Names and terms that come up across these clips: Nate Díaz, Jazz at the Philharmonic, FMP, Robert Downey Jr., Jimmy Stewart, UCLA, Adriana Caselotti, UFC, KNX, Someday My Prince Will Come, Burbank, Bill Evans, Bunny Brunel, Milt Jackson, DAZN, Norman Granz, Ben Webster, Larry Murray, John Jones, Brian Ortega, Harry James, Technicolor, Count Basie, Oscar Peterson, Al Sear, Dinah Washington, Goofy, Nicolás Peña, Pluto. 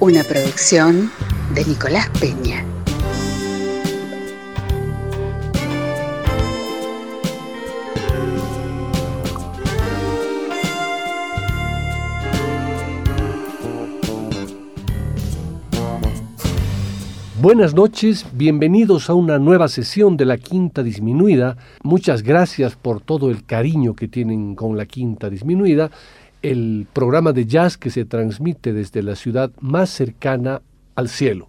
Una producción de Nicolás Peña. Buenas noches, bienvenidos a una nueva sesión de La Quinta Disminuida. Muchas gracias por todo el cariño que tienen con La Quinta Disminuida, el programa de jazz que se transmite desde la ciudad más cercana al cielo.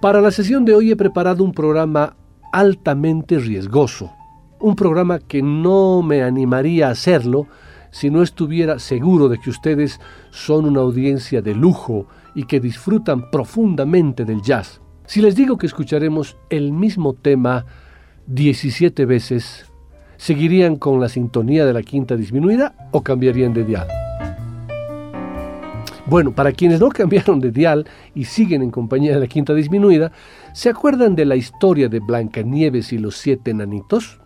Para la sesión de hoy he preparado un programa altamente riesgoso, un programa que no me animaría a hacerlo si no estuviera seguro de que ustedes son una audiencia de lujo y que disfrutan profundamente del jazz. Si les digo que escucharemos el mismo tema 17 veces, ¿seguirían con la sintonía de la quinta disminuida o cambiarían de dial? Bueno, para quienes no cambiaron de dial y siguen en compañía de la quinta disminuida, ¿se acuerdan de la historia de Blanca Nieves y los Siete Enanitos?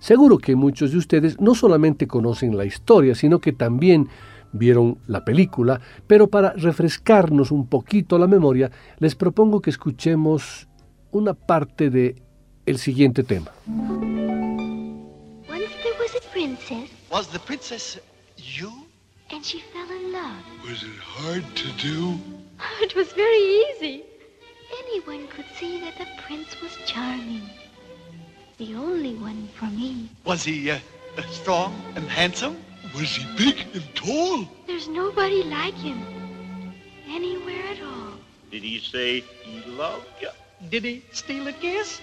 Seguro que muchos de ustedes no solamente conocen la historia, sino que también vieron la película, pero para refrescarnos un poquito la memoria, les propongo que escuchemos una parte de el siguiente tema. Once there was a princess. Was the princess you? And she fell in love. Was it hard to do? Oh, it was very easy. Anyone could see that the prince was charming. The only one for me. Was he strong and handsome? Was he big and tall? There's nobody like him. Anywhere at all. Did he say he loved you? Did he steal a kiss?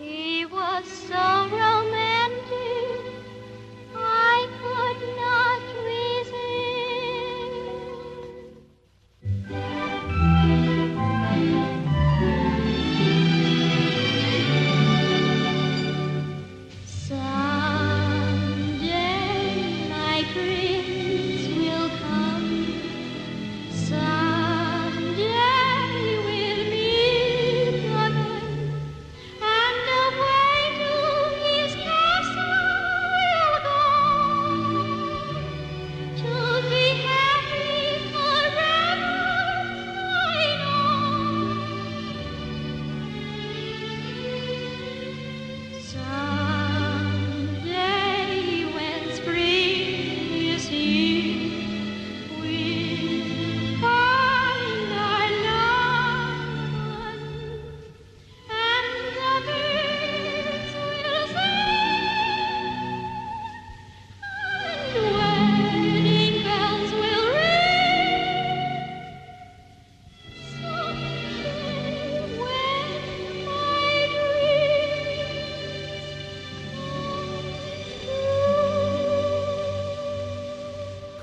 He was so romantic. I could not Someday my prince will come, someday we'll meet again, and away to his castle we'll go, to be happy forever, I know. Someday when spring is here, we'll find our loved one, and the birds will sing, and wedding bells will ring. Someday when my dreams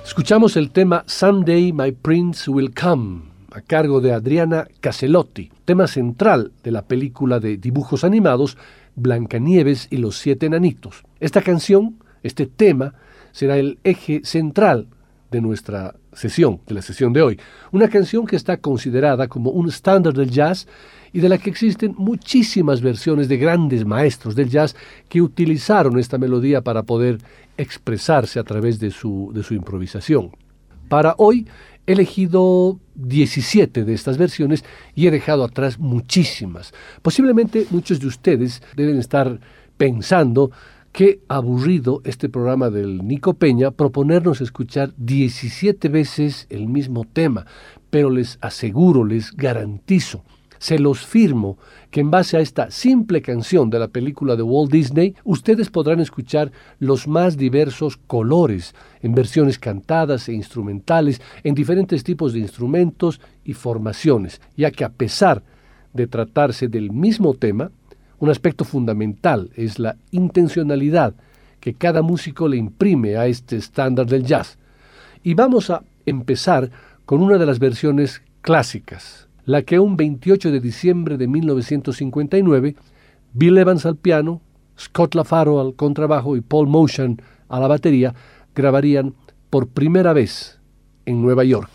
Escuchamos el tema Someday My Prince Will Come, a cargo de Adriana Caselotti, tema central de la película de dibujos animados Blancanieves y los Siete Enanitos. Esta canción, este tema, será el eje central de nuestra sesión, de la sesión de hoy. Una canción que está considerada como un estándar del jazz y de la que existen muchísimas versiones de grandes maestros del jazz que utilizaron esta melodía para poder expresarse a través de su improvisación. Para hoy he elegido 17 de estas versiones y he dejado atrás muchísimas. Posiblemente muchos de ustedes deben estar pensando qué aburrido este programa del Nico Peña proponernos escuchar 17 veces el mismo tema, pero les aseguro, les garantizo, Se los firmo que en base a esta simple canción de la película de Walt Disney, ustedes podrán escuchar los más diversos colores, en versiones cantadas e instrumentales, en diferentes tipos de instrumentos y formaciones, ya que a pesar de tratarse del mismo tema, un aspecto fundamental es la intencionalidad que cada músico le imprime a este estándar del jazz. Y vamos a empezar con una de las versiones clásicas, la que un 28 de diciembre de 1959, Bill Evans al piano, Scott LaFaro al contrabajo y Paul Motion a la batería grabarían por primera vez en Nueva York.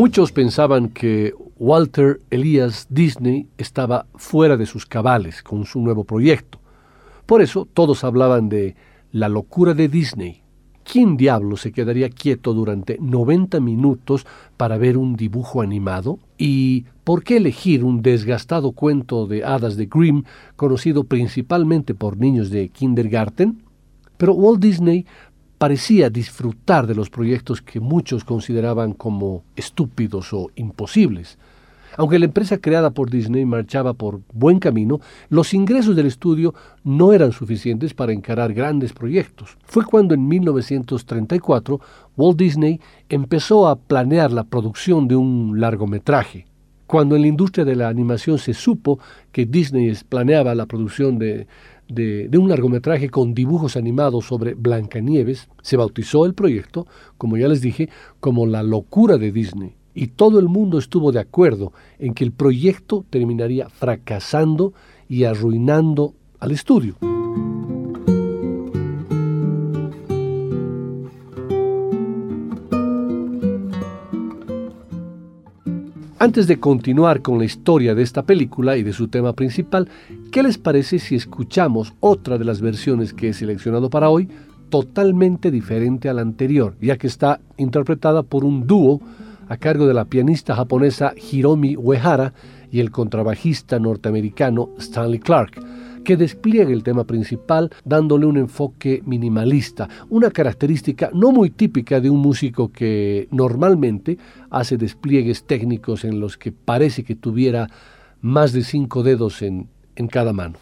Muchos pensaban que Walter Elias Disney estaba fuera de sus cabales con su nuevo proyecto. Por eso todos hablaban de la locura de Disney. ¿Quién diablo se quedaría quieto durante 90 minutos para ver un dibujo animado? ¿Y por qué elegir un desgastado cuento de hadas de Grimm, conocido principalmente por niños de kindergarten? Pero Walt Disney parecía disfrutar de los proyectos que muchos consideraban como estúpidos o imposibles. Aunque la empresa creada por Disney marchaba por buen camino, los ingresos del estudio no eran suficientes para encarar grandes proyectos. Fue cuando en 1934 Walt Disney empezó a planear la producción de un largometraje. Cuando en la industria de la animación se supo que Disney planeaba la producción de un largometraje con dibujos animados sobre Blanca Nieves, se bautizó el proyecto, como ya les dije, como La Locura de Disney. Y todo el mundo estuvo de acuerdo en que el proyecto terminaría fracasando y arruinando al estudio. Antes de continuar con la historia de esta película y de su tema principal, ¿qué les parece si escuchamos otra de las versiones que he seleccionado para hoy, totalmente diferente a la anterior, ya que está interpretada por un dúo a cargo de la pianista japonesa Hiromi Uehara y el contrabajista norteamericano Stanley Clarke, que despliega el tema principal dándole un enfoque minimalista, una característica no muy típica de un músico que normalmente hace despliegues técnicos en los que parece que tuviera más de 5 dedos en cada mano.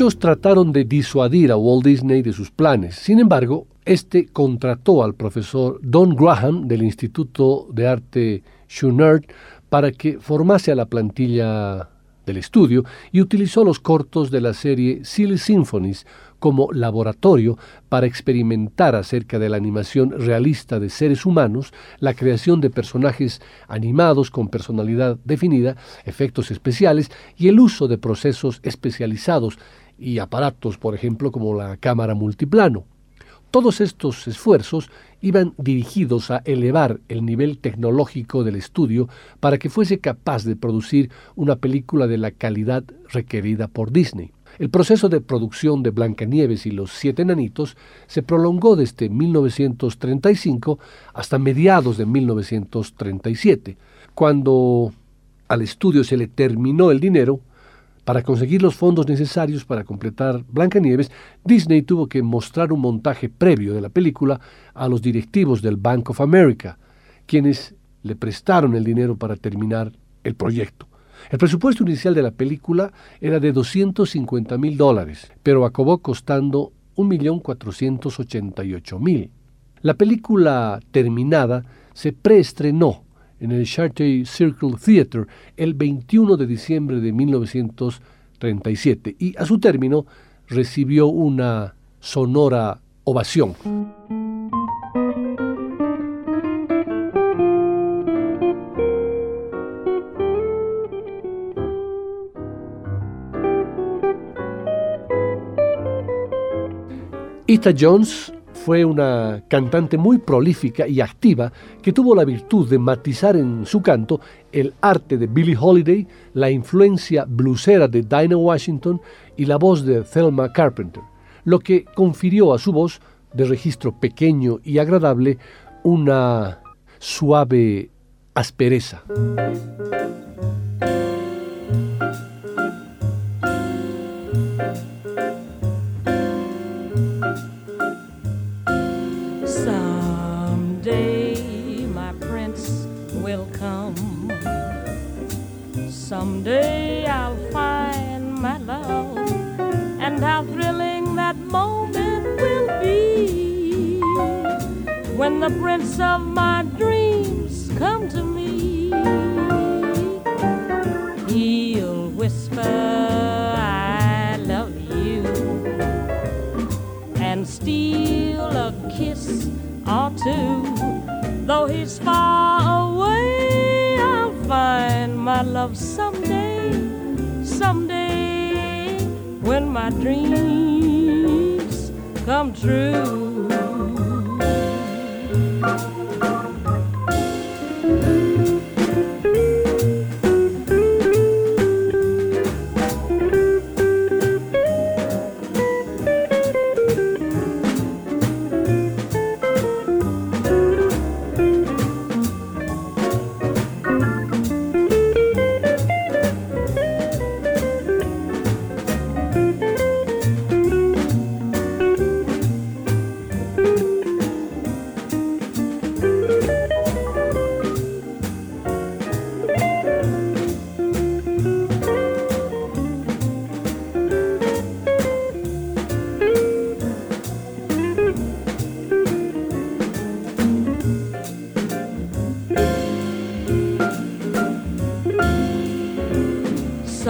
Muchos trataron de disuadir a Walt Disney de sus planes. Sin embargo, este contrató al profesor Don Graham del Instituto de Arte Schoenert para que formase a la plantilla del estudio y utilizó los cortos de la serie Silly Symphonies como laboratorio para experimentar acerca de la animación realista de seres humanos, la creación de personajes animados con personalidad definida, efectos especiales y el uso de procesos especializados y aparatos, por ejemplo, como la cámara multiplano. Todos estos esfuerzos iban dirigidos a elevar el nivel tecnológico del estudio para que fuese capaz de producir una película de la calidad requerida por Disney. El proceso de producción de Blanca Nieves y los Siete Enanitos se prolongó desde 1935 hasta mediados de 1937, cuando al estudio se le terminó el dinero. Para conseguir los fondos necesarios para completar Blancanieves, Disney tuvo que mostrar un montaje previo de la película a los directivos del Bank of America, quienes le prestaron el dinero para terminar el proyecto. El presupuesto inicial de la película era de $250,000, pero acabó costando $1,488,000. La película terminada se preestrenó en el Chartier Circle Theater el 21 de diciembre de 1937 y a su término recibió una sonora ovación. Etta Jones fue una cantante muy prolífica y activa que tuvo la virtud de matizar en su canto el arte de Billie Holiday, la influencia bluesera de Dinah Washington y la voz de Thelma Carpenter, lo que confirió a su voz, de registro pequeño y agradable, una suave aspereza. Someday I'll find my love, and how thrilling that moment will be, when the prince of my dreams come to me. He'll whisper, I love you, and steal a kiss or two, though he's far away. Find my love someday, someday, when my dreams come true.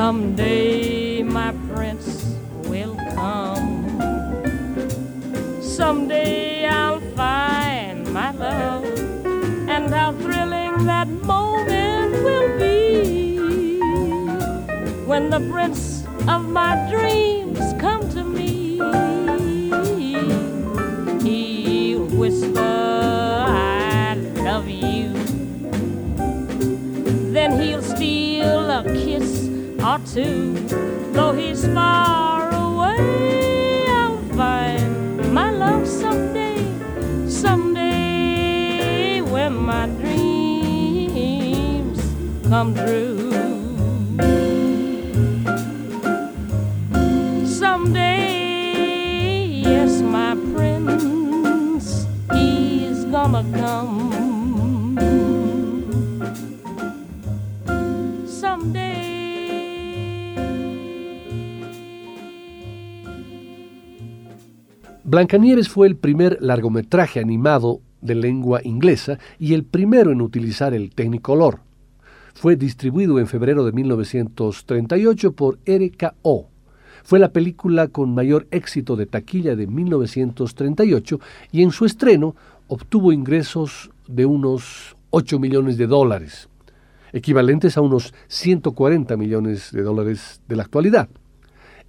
Someday my prince will come. Someday I'll find my love, and how thrilling that moment will be, when the prince of my dreams come to me. He'll whisper, I love you, then he'll steal a kiss or two, though he's far away. I'll find my love someday, someday, when my dreams come true. Someday, yes, my prince, he's gonna come. Someday. Blancanieves fue el primer largometraje animado de lengua inglesa y el primero en utilizar el Technicolor. Fue distribuido en febrero de 1938 por RKO. Fue la película con mayor éxito de taquilla de 1938 y en su estreno obtuvo ingresos de unos $8 millones, equivalentes a unos $140 millones de la actualidad.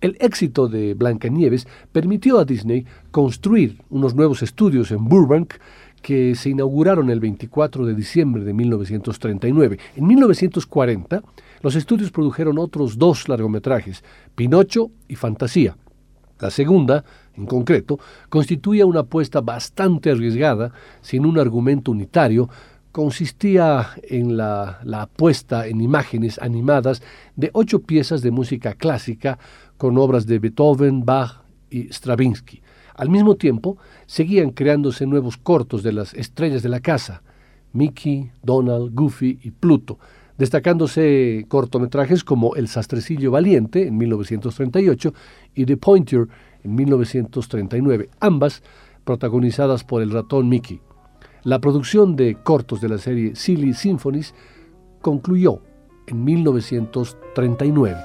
El éxito de Blancanieves permitió a Disney construir unos nuevos estudios en Burbank que se inauguraron el 24 de diciembre de 1939. En 1940, los estudios produjeron otros dos largometrajes, Pinocho y Fantasía. La segunda, en concreto, constituía una apuesta bastante arriesgada, sin un argumento unitario. Consistía en la apuesta en imágenes animadas de 8 piezas de música clásica con obras de Beethoven, Bach y Stravinsky. Al mismo tiempo, seguían creándose nuevos cortos de las estrellas de la casa, Mickey, Donald, Goofy y Pluto, destacándose cortometrajes como El Sastrecillo Valiente en 1938 y The Pointer en 1939, ambas protagonizadas por el ratón Mickey. La producción de cortos de la serie Silly Symphonies concluyó en 1939.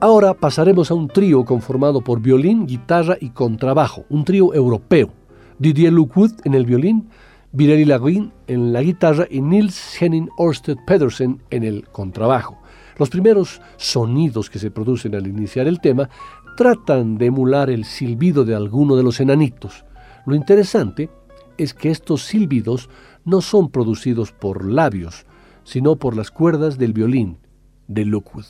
Ahora pasaremos a un trío conformado por violín, guitarra y contrabajo, un trío europeo. Didier Lockwood en el violín, Virelli Laguin en la guitarra y Niels-Henning Ørsted Pedersen en el contrabajo. Los primeros sonidos que se producen al iniciar el tema tratan de emular el silbido de alguno de los enanitos. Lo interesante es que estos silbidos no son producidos por labios, sino por las cuerdas del violín de Lockwood.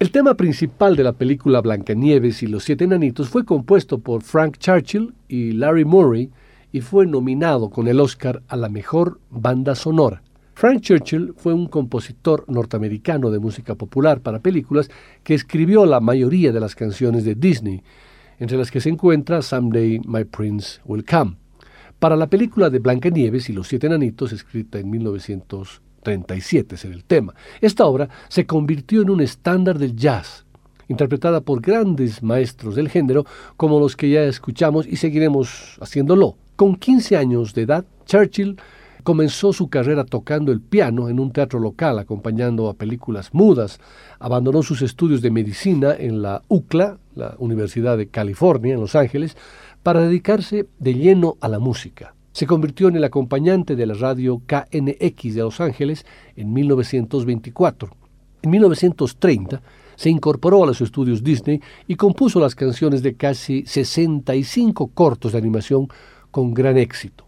El tema principal de la película Blanca Nieves y los Siete enanitos fue compuesto por Frank Churchill y Larry Murray y fue nominado con el Oscar a la mejor banda sonora. Frank Churchill fue un compositor norteamericano de música popular para películas que escribió la mayoría de las canciones de Disney, entre las que se encuentra Someday My Prince Will Come. Para la película de Blanca Nieves y los Siete enanitos, escrita en 1937 es el tema. Esta obra se convirtió en un estándar del jazz, interpretada por grandes maestros del género como los que ya escuchamos y seguiremos haciéndolo. Con 15 años de edad, Churchill comenzó su carrera tocando el piano en un teatro local, acompañando a películas mudas. Abandonó sus estudios de medicina en la UCLA, la Universidad de California, en Los Ángeles, para dedicarse de lleno a la música. Se convirtió en el acompañante de la radio KNX de Los Ángeles en 1924. En 1930 se incorporó a los estudios Disney y compuso las canciones de casi 65 cortos de animación con gran éxito.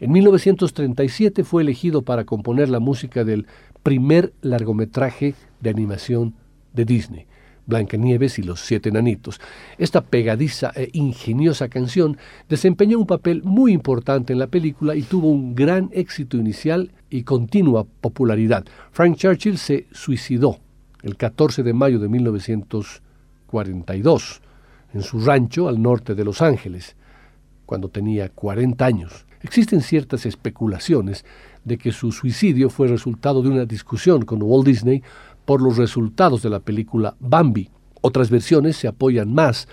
En 1937 fue elegido para componer la música del primer largometraje de animación de Disney, Blancanieves y los Siete enanitos. Esta pegadiza e ingeniosa canción desempeñó un papel muy importante en la película y tuvo un gran éxito inicial y continua popularidad. Frank Churchill se suicidó el 14 de mayo de 1942 en su rancho al norte de Los Ángeles, cuando tenía 40 años. Existen ciertas especulaciones de que su suicidio fue resultado de una discusión con Walt Disney por los resultados de la película Bambi. Otras versiones se apoyan más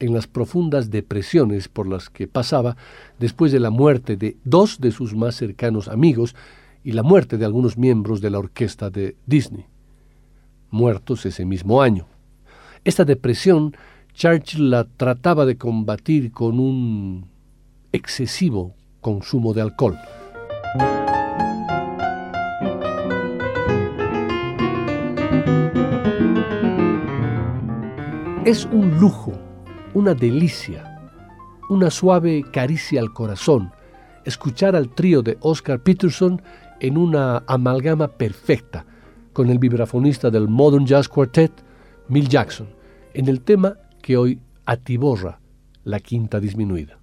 en las profundas depresiones por las que pasaba después de la muerte de dos de sus más cercanos amigos y la muerte de algunos miembros de la orquesta de Disney, muertos ese mismo año. Esta depresión, Churchill la trataba de combatir con un excesivo consumo de alcohol. Es un lujo, una delicia, una suave caricia al corazón escuchar al trío de Oscar Peterson en una amalgama perfecta con el vibrafonista del Modern Jazz Quartet, Milt Jackson, en el tema que hoy atiborra la quinta disminuida.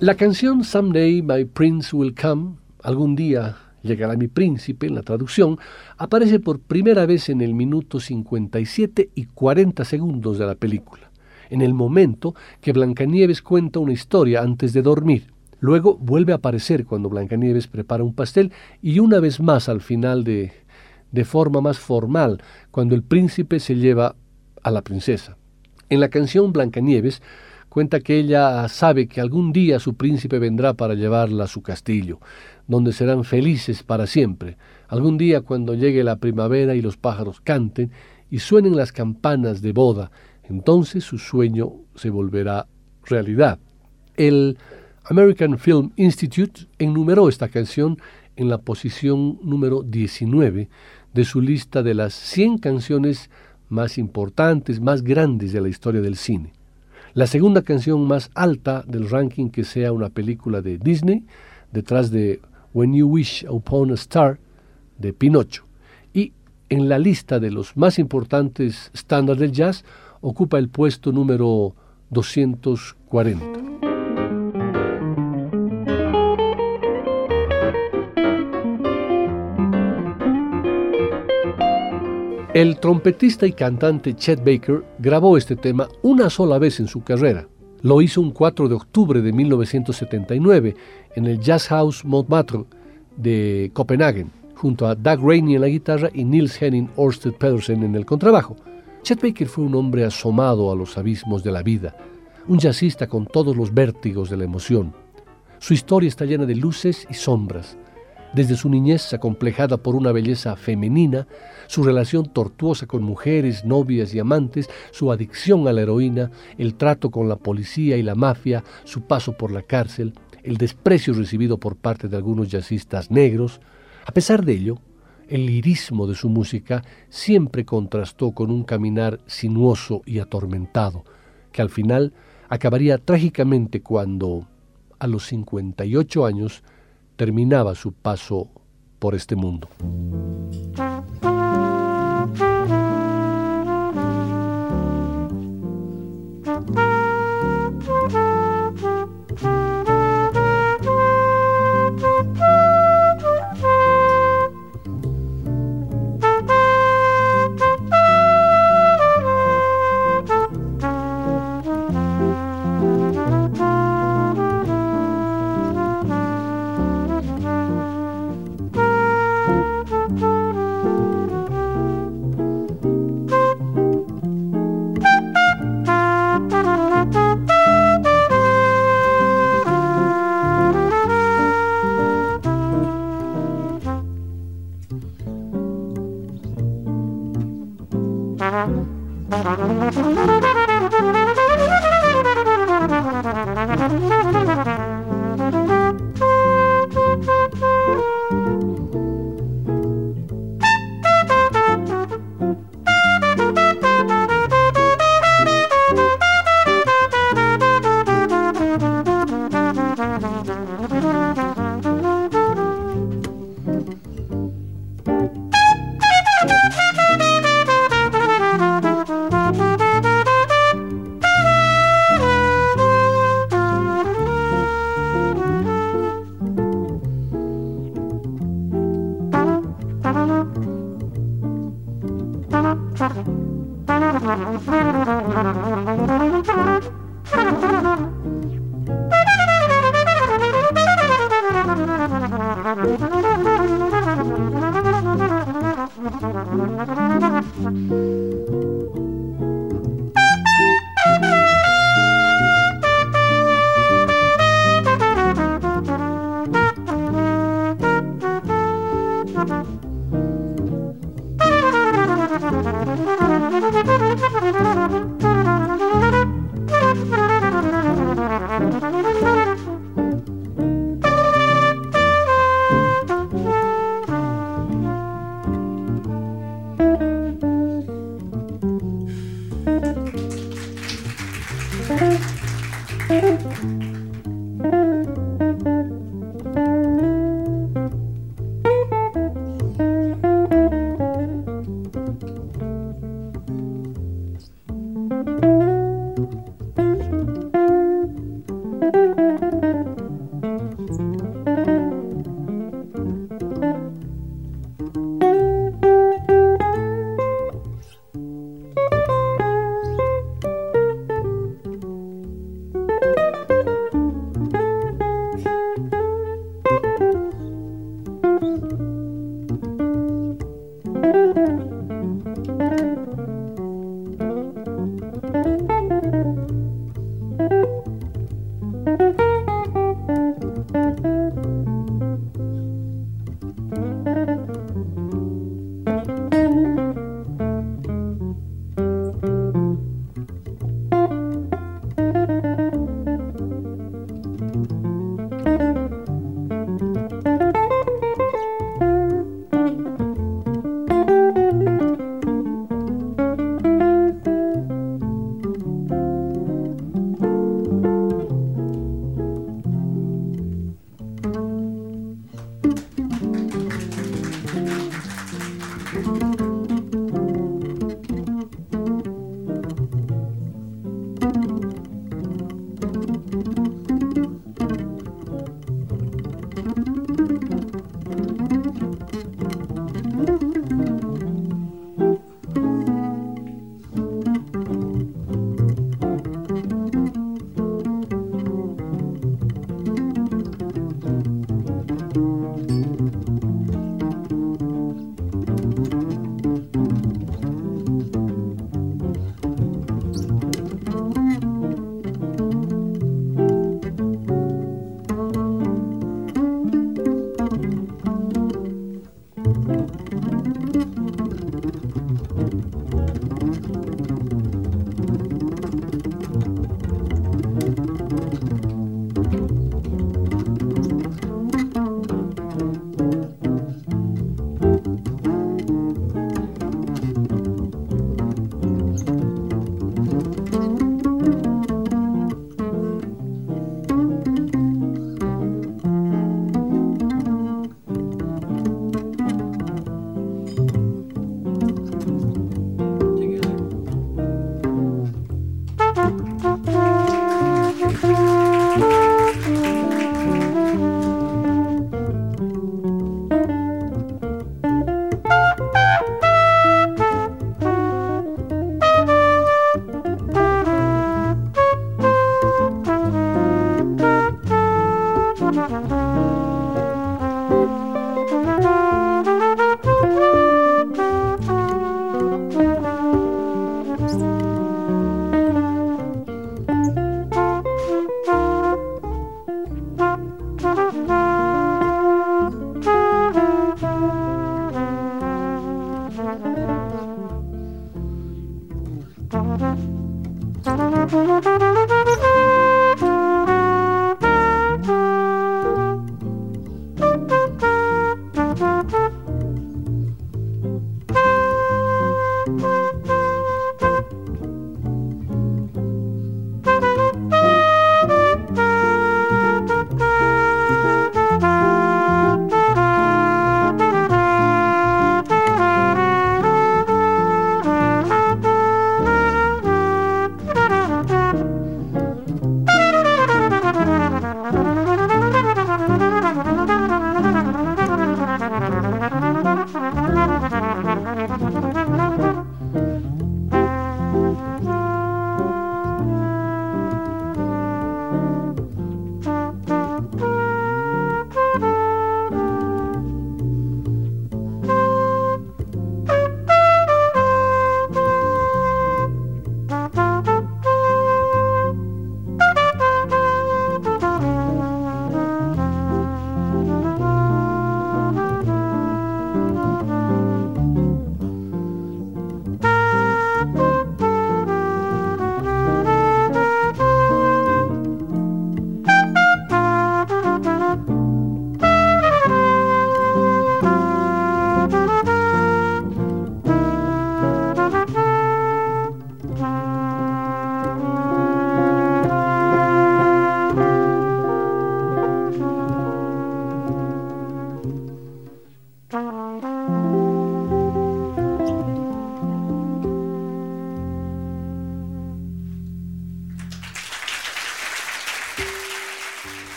La canción Someday My Prince Will Come, algún día llegará mi príncipe, en la traducción, aparece por primera vez en el minuto 57 y 40 segundos de la película, en el momento que Blancanieves cuenta una historia antes de dormir. Luego vuelve a aparecer cuando Blancanieves prepara un pastel y una vez más al final de forma más formal, cuando el príncipe se lleva a la princesa. En la canción Blancanieves cuenta que ella sabe que algún día su príncipe vendrá para llevarla a su castillo, donde serán felices para siempre. Algún día cuando llegue la primavera y los pájaros canten y suenen las campanas de boda, entonces su sueño se volverá realidad. El American Film Institute enumeró esta canción en la posición número 19 de su lista de las 100 canciones más importantes, más grandes de la historia del cine. La segunda canción más alta del ranking que sea una película de Disney, detrás de When You Wish Upon a Star, de Pinocho. Y en la lista de los más importantes estándares del jazz, ocupa el puesto número 240. El trompetista y cantante Chet Baker grabó este tema una sola vez en su carrera. Lo hizo un 4 de octubre de 1979 en el Jazz House Montmartre de Copenhague, junto a Doug Rainey en la guitarra y Niels-Henning Ørsted Pedersen en el contrabajo. Chet Baker fue un hombre asomado a los abismos de la vida, un jazzista con todos los vértigos de la emoción. Su historia está llena de luces y sombras. Desde su niñez, acomplejada por una belleza femenina, su relación tortuosa con mujeres, novias y amantes, su adicción a la heroína, el trato con la policía y la mafia, su paso por la cárcel, el desprecio recibido por parte de algunos jazzistas negros. A pesar de ello, el lirismo de su música siempre contrastó con un caminar sinuoso y atormentado, que al final acabaría trágicamente cuando, a los 58 años, terminaba su paso por este mundo.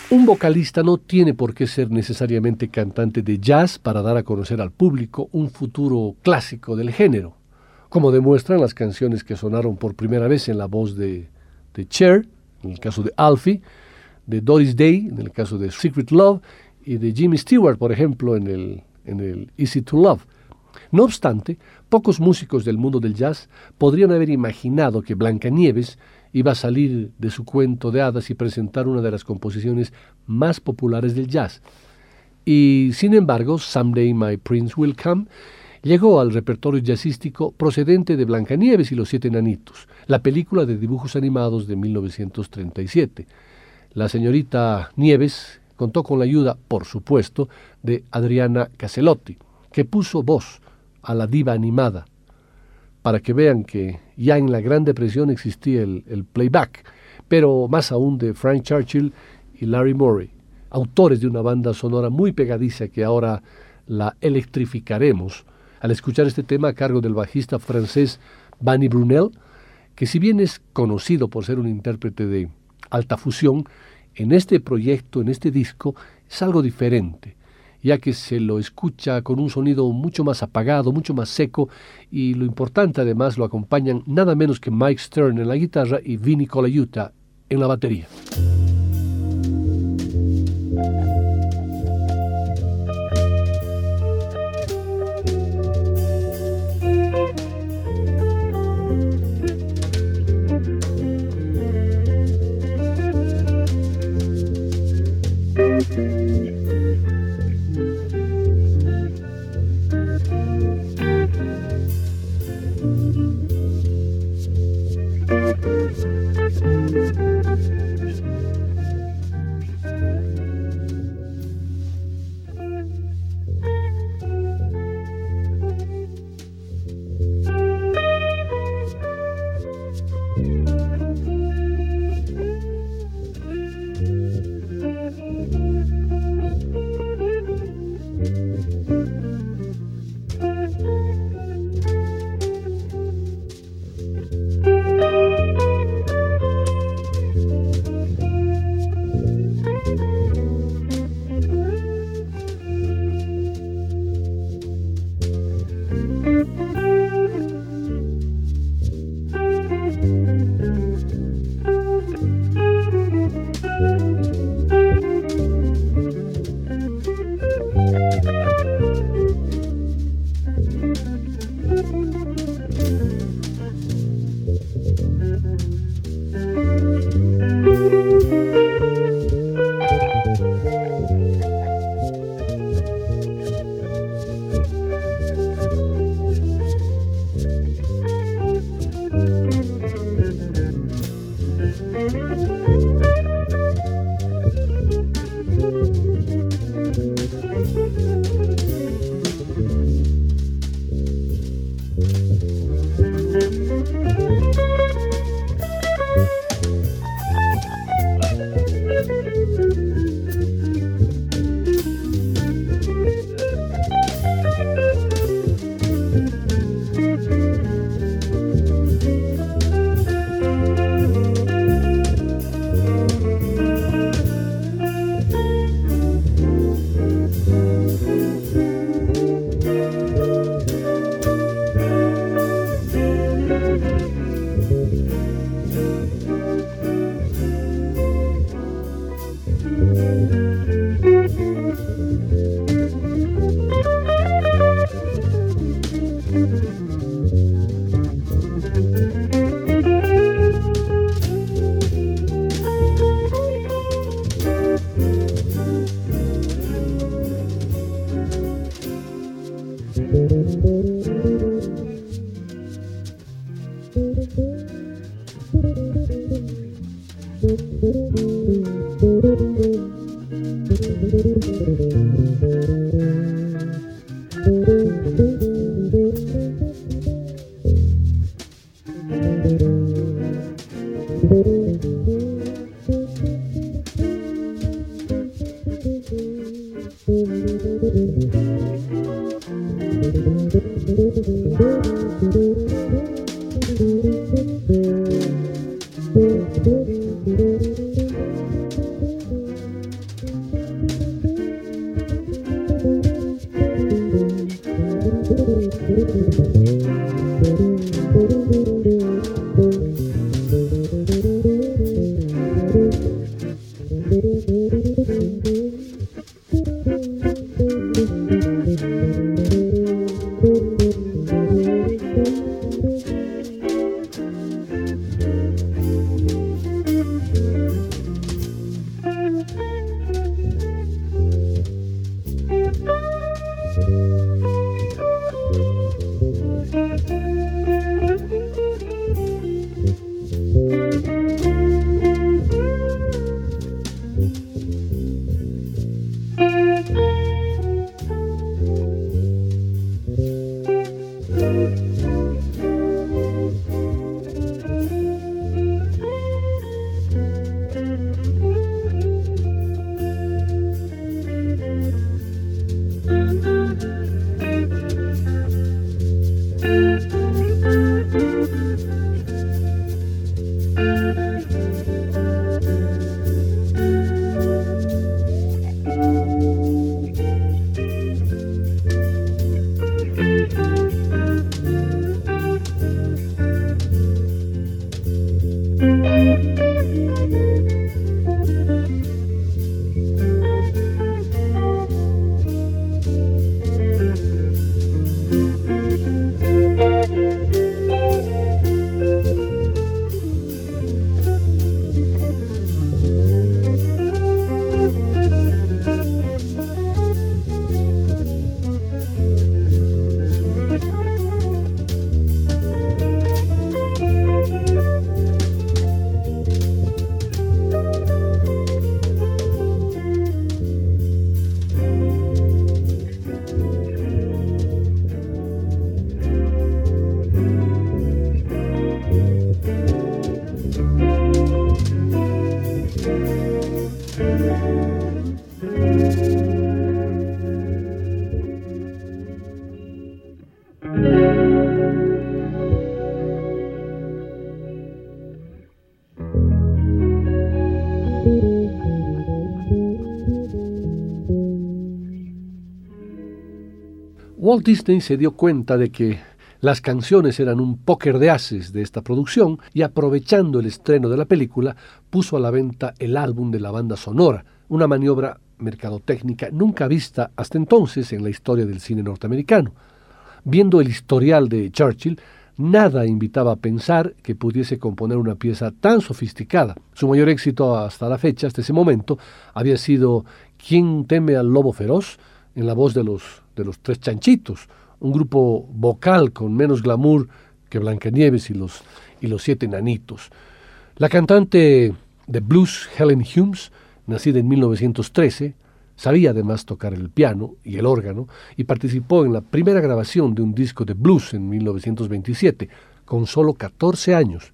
Un vocalista no tiene por qué ser necesariamente cantante de jazz para dar a conocer al público un futuro clásico del género, como demuestran las canciones que sonaron por primera vez en la voz de Cher, en el caso de Alfie, de Doris Day, en el caso de Secret Love, y de Jimmy Stewart, por ejemplo, en el Easy to Love. No obstante, pocos músicos del mundo del jazz podrían haber imaginado que Blanca Nieves iba a salir de su cuento de hadas y presentar una de las composiciones más populares del jazz. Y, sin embargo, Someday My Prince Will Come llegó al repertorio jazzístico procedente de Blanca Nieves y los Siete Enanitos, la película de dibujos animados de 1937. La señorita Nieves contó con la ayuda, por supuesto, de Adriana Caselotti, que puso voz a la diva animada, para que vean que ya en la Gran Depresión existía el playback, pero más aún de Frank Churchill y Larry Murray, autores de una banda sonora muy pegadiza que ahora la electrificaremos al escuchar este tema a cargo del bajista francés Bunny Brunel, que si bien es conocido por ser un intérprete de alta fusión, en este proyecto, en este disco, es algo diferente, ya que se lo escucha con un sonido mucho más apagado, mucho más seco, y lo importante además lo acompañan nada menos que Mike Stern en la guitarra y Vinnie Colaiuta en la batería. Walt Disney se dio cuenta de que las canciones eran un póker de ases de esta producción y, aprovechando el estreno de la película, puso a la venta el álbum de la banda sonora, una maniobra mercadotécnica nunca vista hasta entonces en la historia del cine norteamericano. Viendo el historial de Churchill, nada invitaba a pensar que pudiese componer una pieza tan sofisticada. Su mayor éxito hasta la fecha, hasta ese momento, había sido ¿Quién teme al lobo feroz?, en la voz de los Tres Chanchitos, un grupo vocal con menos glamour que Blanca Nieves y los Siete Enanitos. La cantante de blues Helen Humes, nacida en 1913, sabía además tocar el piano y el órgano y participó en la primera grabación de un disco de blues en 1927, con solo 14 años.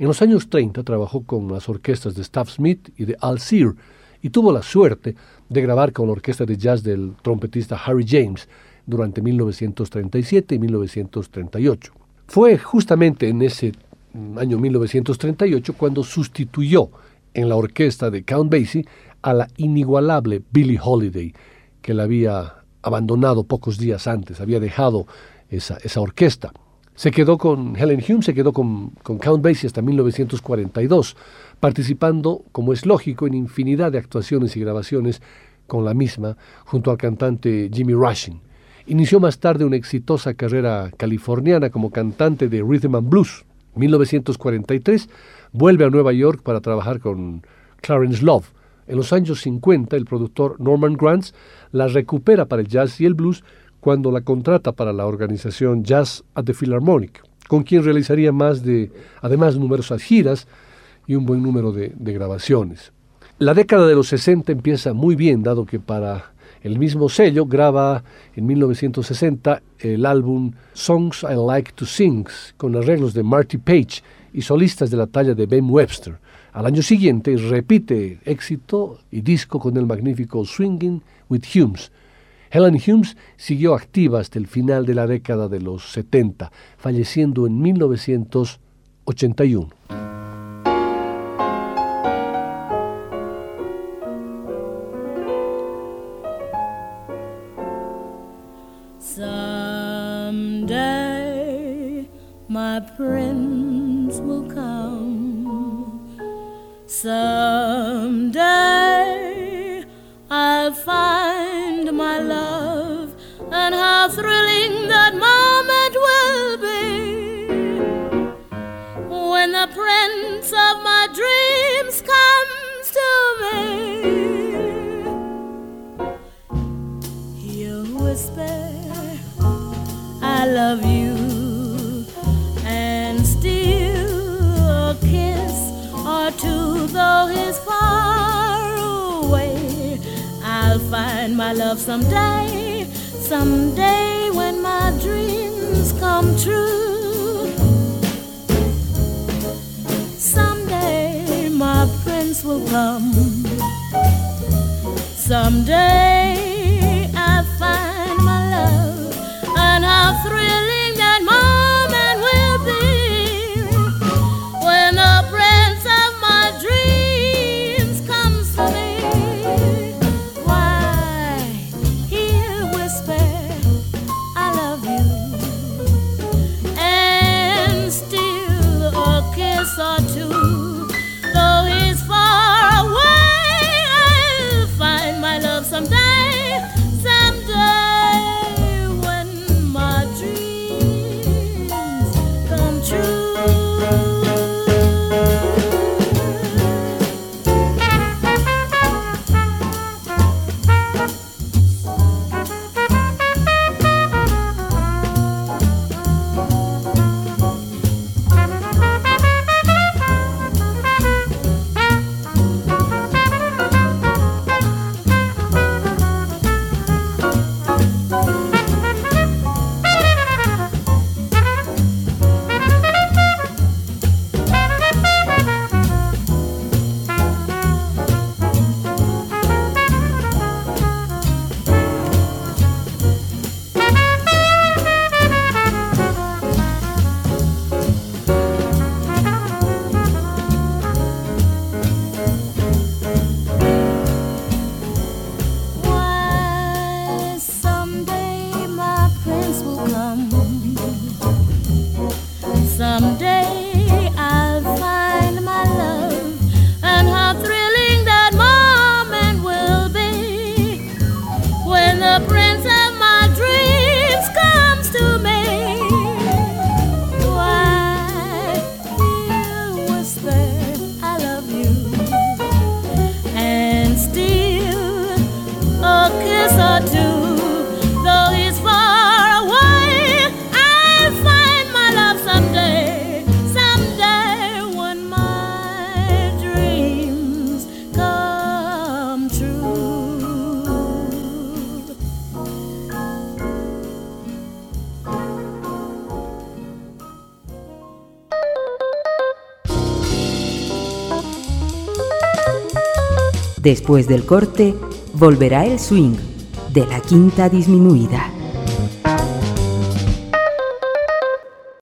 En los años 30 trabajó con las orquestas de Staff Smith y de Al Sear y tuvo la suerte de grabar con la orquesta de jazz del trompetista Harry James durante 1937 y 1938. Fue justamente en ese año 1938 cuando sustituyó en la orquesta de Count Basie a la inigualable Billie Holiday, que la había abandonado pocos días antes, había dejado esa orquesta. Se quedó con Helen Humes, se quedó con Count Basie hasta 1942, participando, como es lógico, en infinidad de actuaciones y grabaciones con la misma, junto al cantante Jimmy Rushin. Inició más tarde una exitosa carrera californiana como cantante de rhythm and blues. En 1943 vuelve a Nueva York para trabajar con Clarence Love. En los años 50 el productor Norman Granz la recupera para el jazz y el blues cuando la contrata para la organización Jazz at the Philharmonic, con quien realizaría además numerosas giras y un buen número de grabaciones. La década de los 60 empieza muy bien, dado que para el mismo sello graba en 1960 el álbum Songs I Like to Sing, con arreglos de Marty Page y solistas de la talla de Ben Webster. Al año siguiente repite éxito y disco con el magnífico Swingin' with Humes. Helen Humes siguió activa hasta el final de la década de los 70, falleciendo en 1981. Someday my prince will come. Someday I'll find my love, and how thrilling that moment will be when the prince of my dreams comes to me. He'll whisper, I love you, and steal a kiss or two, though he's far away. I'll find my love someday, someday when my dreams come true. Someday my prince will come. Someday I'll find my love, and how thrilling that moment will be when the prince of my dreams comes to me. Why, he'll whisper, I love you, and steal a kiss or two, though he's far away. I'll find my love someday, Después del corte, volverá el swing de la quinta disminuida.